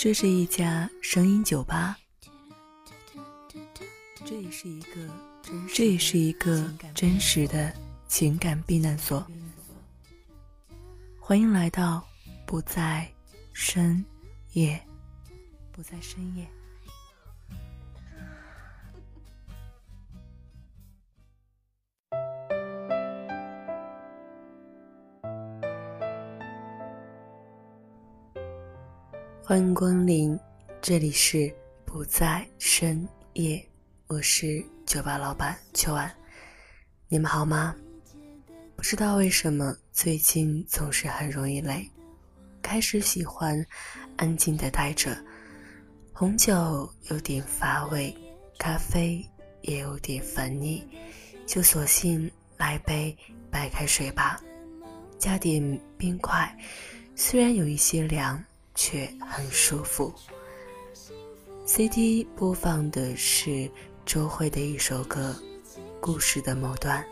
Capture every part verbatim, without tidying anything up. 这是一家声音酒吧，这也是一个这也是一个真实的情感避难所。欢迎来到不在深夜，不在深夜。欢迎光临，这里是不在深夜，我是酒吧老板秋晚，你们好吗？不知道为什么最近总是很容易累，开始喜欢安静的待着，红酒有点乏味，咖啡也有点烦腻，就索性来杯白开水吧，加点冰块，虽然有一些凉却很舒服。 C D 播放的是周蕙的一首歌《故事的某段》，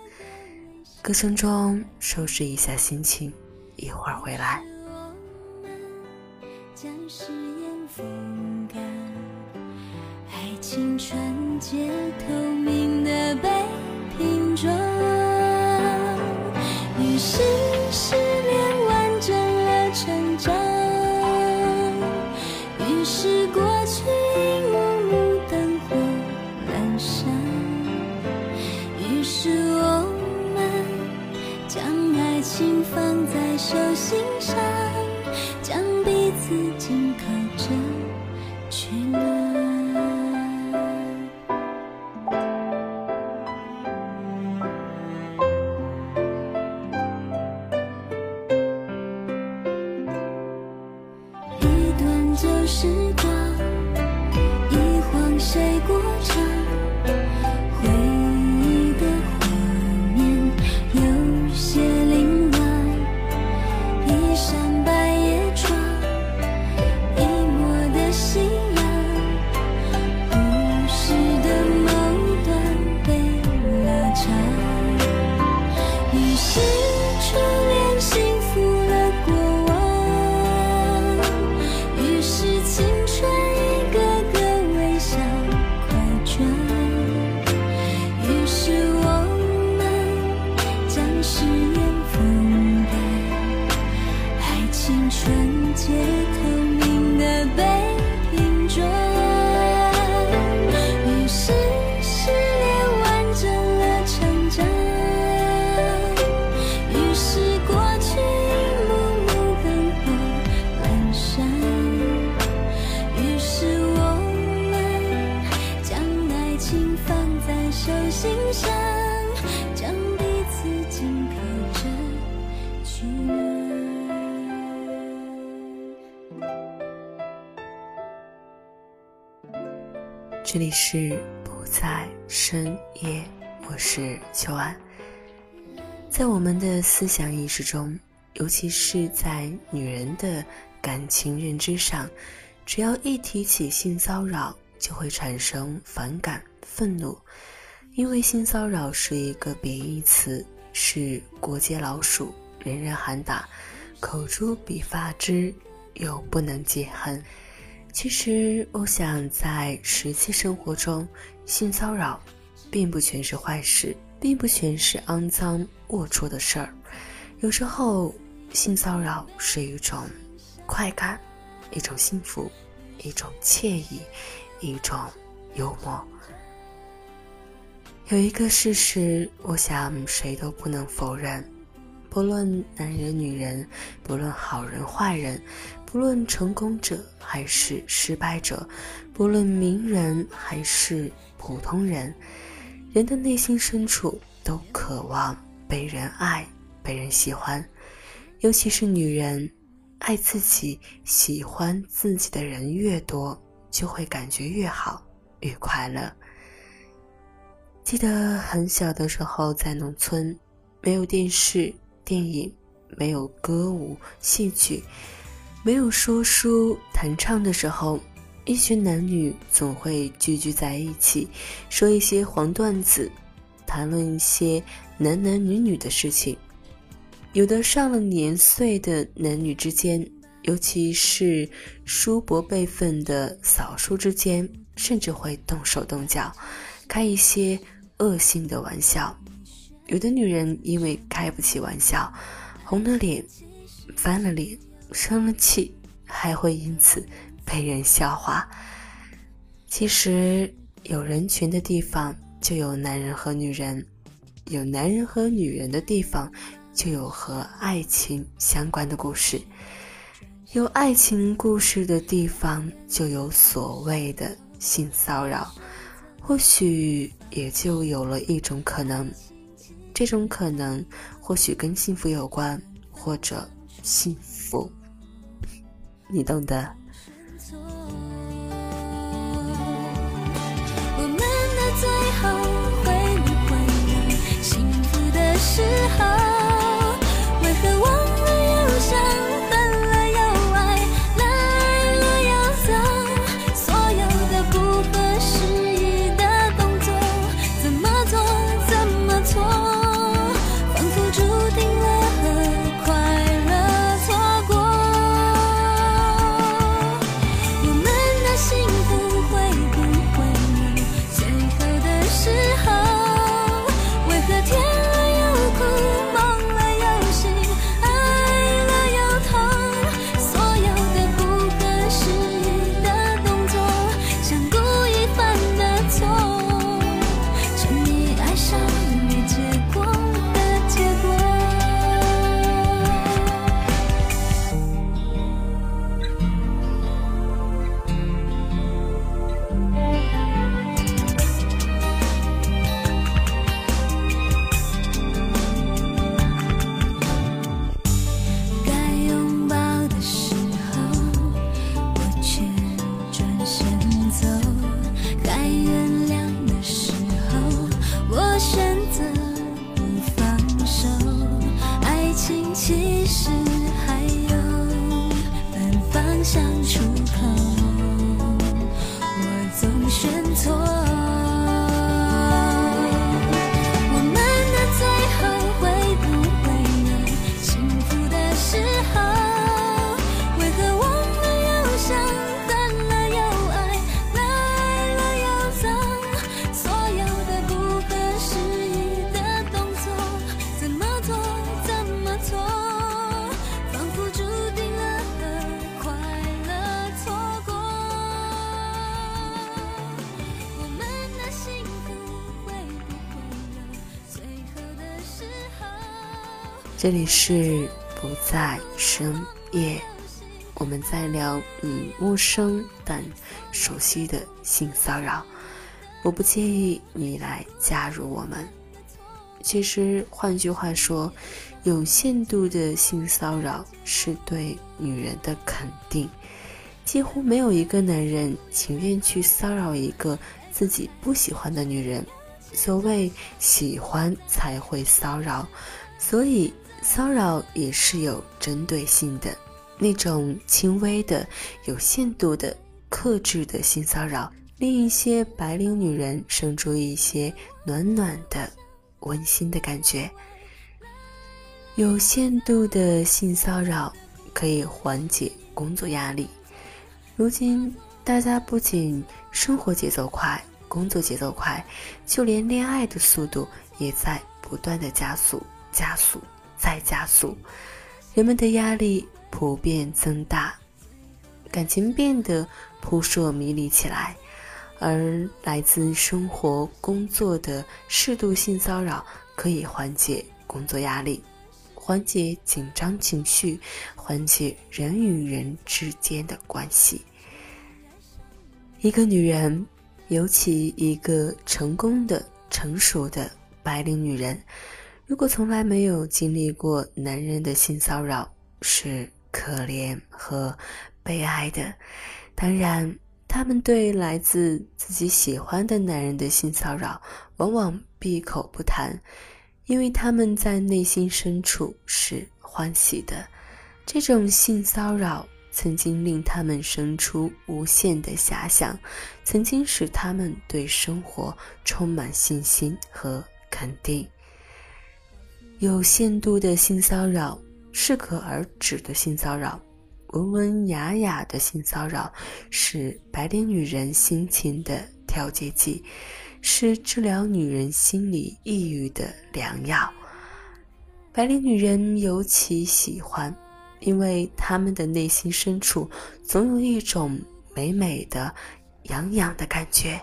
歌声中收拾一下心情，一会儿回来。将誓言风干，爱情纯洁透明的被拼装，于是失恋完整了成长，是过去一幕幕灯火阑珊，于是我们将爱情放在手心上，将彼此紧靠着取暖。一段旧时光，一晃谁过场，回忆的画面有些凌乱，一扇百叶窗，一抹的夕阳，故事的某段被拉长，于是初恋幸福了过这里是不在深夜，我是秋安。在我们的思想意识中，尤其是在女人的感情认知上，只要一提起性骚扰，就会产生反感、愤怒，因为性骚扰是一个贬义词，是过街老鼠，人人喊打，口诛笔伐之，又不能解恨。其实我想在实际生活中，性骚扰并不全是坏事，并不全是肮脏龌龊的事儿。有时候性骚扰是一种快感，一种幸福，一种惬意，一种幽默。有一个事实我想谁都不能否认，不论男人女人，不论好人坏人，不论成功者还是失败者，不论名人还是普通人，人的内心深处都渴望被人爱，被人喜欢。尤其是女人，爱自己喜欢自己的人越多，就会感觉越好越快乐。记得很小的时候，在农村，没有电视电影，没有歌舞戏剧，没有说书弹唱的时候，一群男女总会聚聚在一起，说一些黄段子，谈论一些男男女女的事情。有的上了年岁的男女之间，尤其是叔伯辈分的嫂叔之间，甚至会动手动脚，开一些恶性的玩笑。有的女人因为开不起玩笑，红了脸，翻了脸，生了气，还会因此被人笑话。其实有人群的地方就有男人和女人，有男人和女人的地方就有和爱情相关的故事，有爱情故事的地方就有所谓的性骚扰。或许也就有了一种可能，这种可能或许跟幸福有关，或者幸福，你懂得。我们的最后会不会有幸福的时候？为何忘了忧伤，分了又爱，男儿了又走，所有的不合时宜的动作，怎么做怎么错，仿佛注定了和快乐错过。我们的幸福会不会有最后的时候？为何天想出口，我总选错。我们的最后会不会有幸福的时候？为何忘了忧伤，分了又爱，来了又走，所有的不合时宜的动作，怎么做怎么错，仿佛注定了和这里是不在深夜，我们在聊你陌生但熟悉的性骚扰。我不介意你来加入我们。其实换句话说，有限度的性骚扰是对女人的肯定，几乎没有一个男人情愿去骚扰一个自己不喜欢的女人。所谓喜欢才会骚扰，所以骚扰也是有针对性的。那种轻微的、有限度的、克制的性骚扰，令一些白领女人生出一些暖暖的、温馨的感觉。有限度的性骚扰可以缓解工作压力。如今大家不仅生活节奏快，工作节奏快，就连恋爱的速度也在不断的加速。加速再加速，人们的压力普遍增大，感情变得扑朔迷离起来，而来自生活工作的适度性骚扰可以缓解工作压力，缓解紧张情绪，缓解人与人之间的关系。一个女人，尤其一个成功的成熟的白领女人，如果从来没有经历过男人的性骚扰，是可怜和悲哀的。当然，他们对来自自己喜欢的男人的性骚扰往往闭口不谈，因为他们在内心深处是欢喜的。这种性骚扰曾经令他们生出无限的遐想，曾经使他们对生活充满信心和肯定。有限度的性骚扰，适可而止的性骚扰，温温雅雅的性骚扰是白领女人心情的调节剂，是治疗女人心理抑郁的良药。白领女人尤其喜欢，因为她们的内心深处总有一种美美的痒痒的感觉。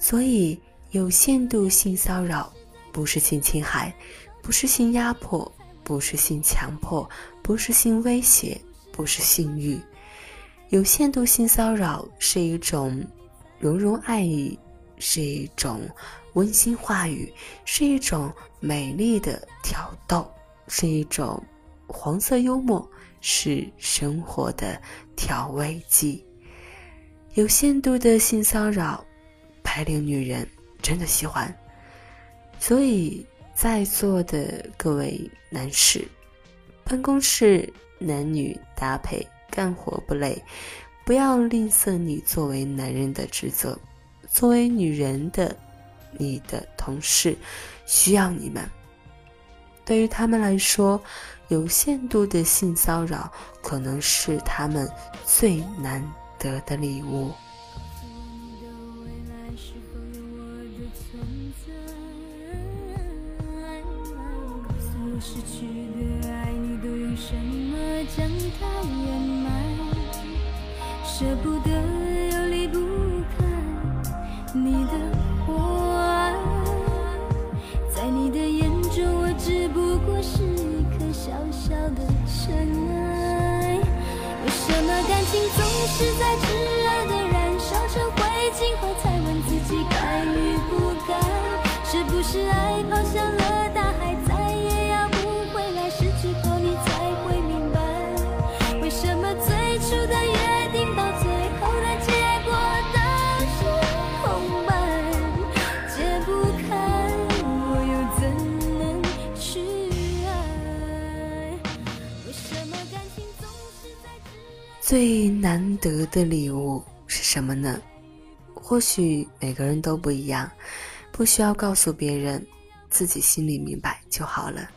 所以有限度性骚扰不是性侵害，不是性压迫，不是性强迫，不是性威胁，不是性欲。有限度性骚扰是一种融融爱意，是一种温馨话语，是一种美丽的挑逗，是一种黄色幽默，是生活的调味剂。有限度的性骚扰白领女人真的喜欢。所以在座的各位男士，办公室男女搭配，干活不累，不要吝啬你作为男人的职责。作为女人的，你的同事需要你们。对于他们来说，有限度的性骚扰可能是他们最难得的礼物。舍不得又离不开你的火爱，在你的眼中我只不过是一颗小小的尘埃。为什么感情总是在炽热的燃烧成灰烬后才问自己该与不该？是不是爱抛向了大海，再也要不回来？失去后你才会明白，为什么最初的约定到最后的结果都是空白。解不开我又怎能去爱？为什么感情总是在炙热。最难得的礼物是什么呢？或许每个人都不一样，不需要告诉别人，自己心里明白就好了。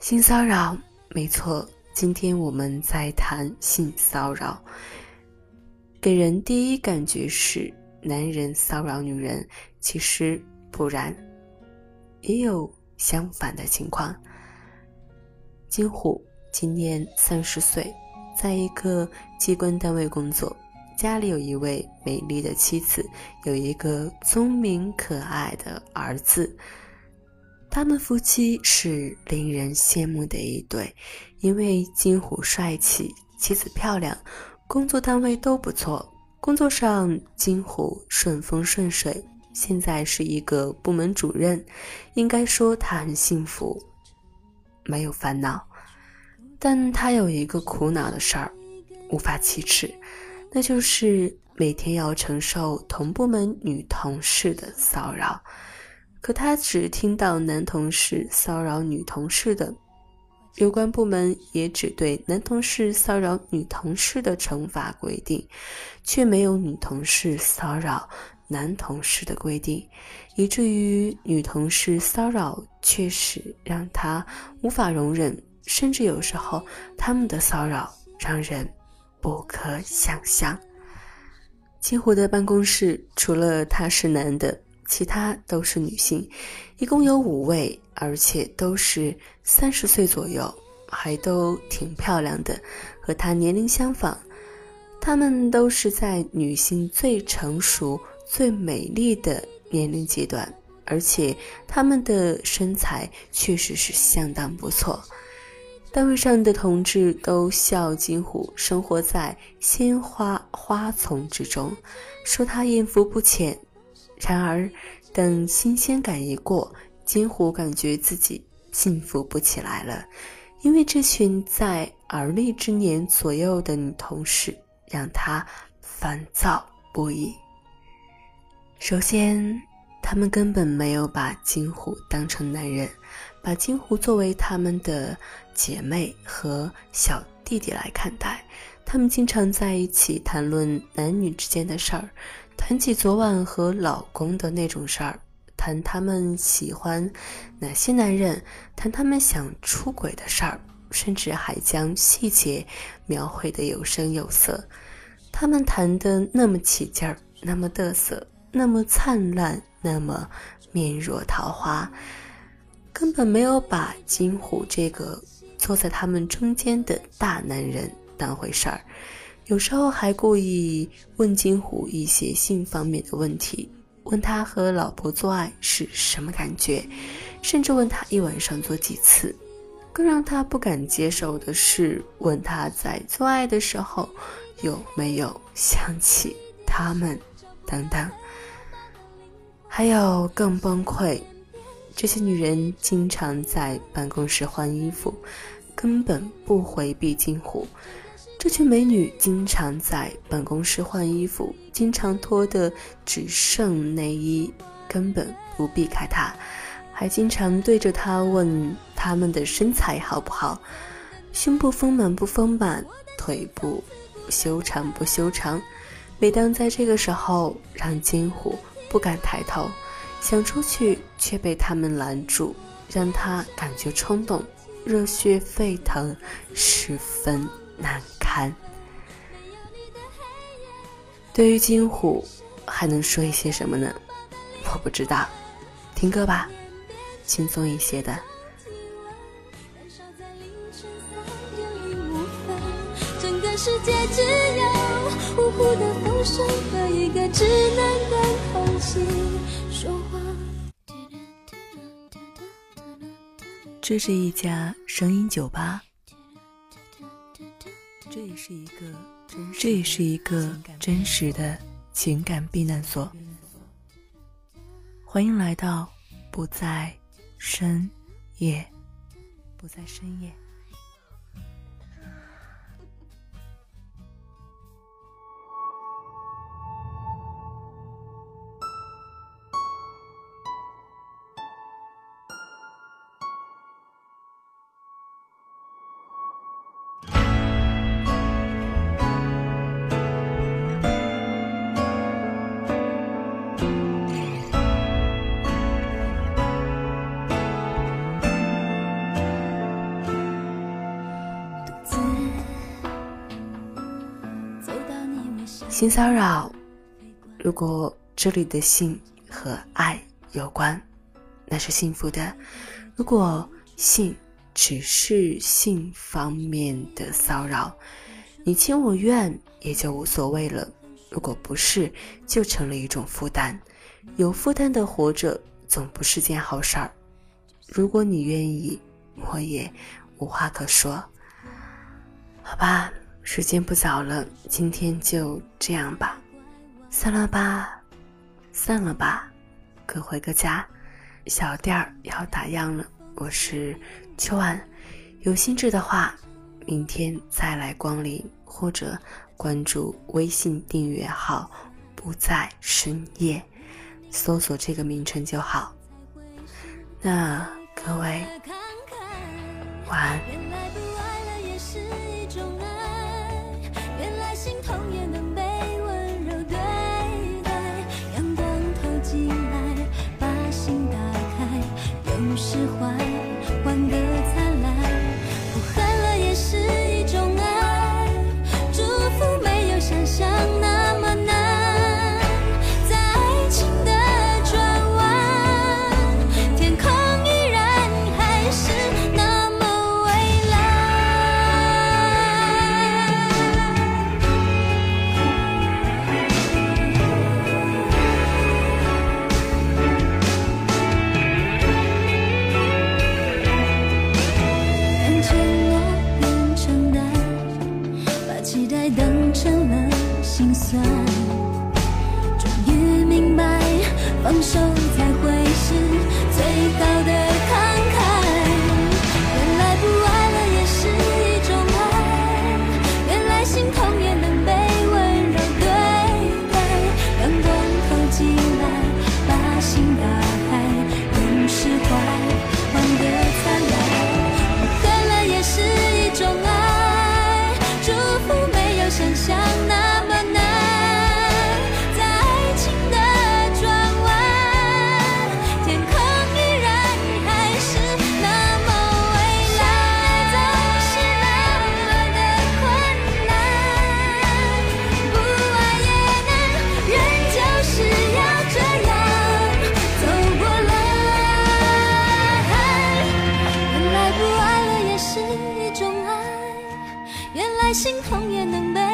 性骚扰，没错，今天我们在谈性骚扰。给人第一感觉是男人骚扰女人，其实不然，也有相反的情况。金虎今年三十岁，在一个机关单位工作，家里有一位美丽的妻子，有一个聪明可爱的儿子。他们夫妻是令人羡慕的一对，因为金虎帅气，妻子漂亮，工作单位都不错。工作上金虎顺风顺水，现在是一个部门主任，应该说他很幸福，没有烦恼。但他有一个苦恼的事儿，无法启齿，那就是每天要承受同部门女同事的骚扰。可他只听到男同事骚扰女同事的，有关部门也只对男同事骚扰女同事的惩罚规定，却没有女同事骚扰男同事的规定，以至于女同事骚扰确实让他无法容忍，甚至有时候他们的骚扰让人不可想象。金虎的办公室除了他是男的，其他都是女性，一共有五位，而且都是三十岁左右，还都挺漂亮的，和他年龄相仿。他们都是在女性最成熟、最美丽的年龄阶段，而且他们的身材确实是相当不错。单位上的同志都笑金虎生活在鲜花花丛之中，说他艳福不浅。然而等新鲜感一过，金虎感觉自己幸福不起来了，因为这群在而立之年左右的女同事让他烦躁不已。首先，他们根本没有把金虎当成男人，把金虎作为他们的姐妹和小弟弟来看待。他们经常在一起谈论男女之间的事儿，谈起昨晚和老公的那种事儿，谈他们喜欢哪些男人，谈他们想出轨的事儿，甚至还将细节描绘得有声有色。他们谈得那么起劲儿，那么得瑟，那么灿烂，那么面若桃花，根本没有把金虎这个坐在他们中间的大男人当回事儿。有时候还故意问金虎一些性方面的问题，问他和老婆做爱是什么感觉，甚至问他一晚上做几次。更让他不敢接受的是，问他在做爱的时候有没有想起他们等等。还有更崩溃，这些女人经常在办公室换衣服，根本不回避金虎。这群美女经常在办公室换衣服，经常脱得只剩内衣，根本不避开她，还经常对着她问她们的身材好不好，胸部丰满不丰满，腿部修长不修长。每当在这个时候，让金虎不敢抬头，想出去却被她们拦住，让她感觉冲动，热血沸腾，十分难堪。对于金虎还能说一些什么呢？我不知道，听歌吧，轻松一些的。整个世界只有芜湖的风声和一个稚嫩的空气说话。这是一家声音酒吧，这也是一个这也是一个真实的情感避难所。欢迎来到不在深夜，不在深夜。性骚扰，如果这里的性和爱有关，那是幸福的；如果性只是性方面的骚扰，你情我愿也就无所谓了。如果不是，就成了一种负担。有负担的活着总不是件好事儿。如果你愿意，我也无话可说。好吧，时间不早了，今天就这样吧，散了吧，散了吧，各回各家。小店儿要打烊了，我是秋晚。有兴致的话，明天再来光临，或者关注微信订阅号“不在深夜”，搜索这个名称就好。那各位，晚安。心痛也能被温柔对待，阳光透进来，把心打开，有释怀，换个灿烂。不恨了也是一种爱，祝福没有想象那么难，在爱情的转弯，天空依然还是那么蔚蓝。终于明白，放手才会是最好的慷慨。原来不爱了也是一种爱，原来心痛也能被温柔对待，阳光透进来，把心打开，有释怀，换个灿烂。不恨了也是一种爱，祝福没有想象那么难。天空依然。爱，心痛也能被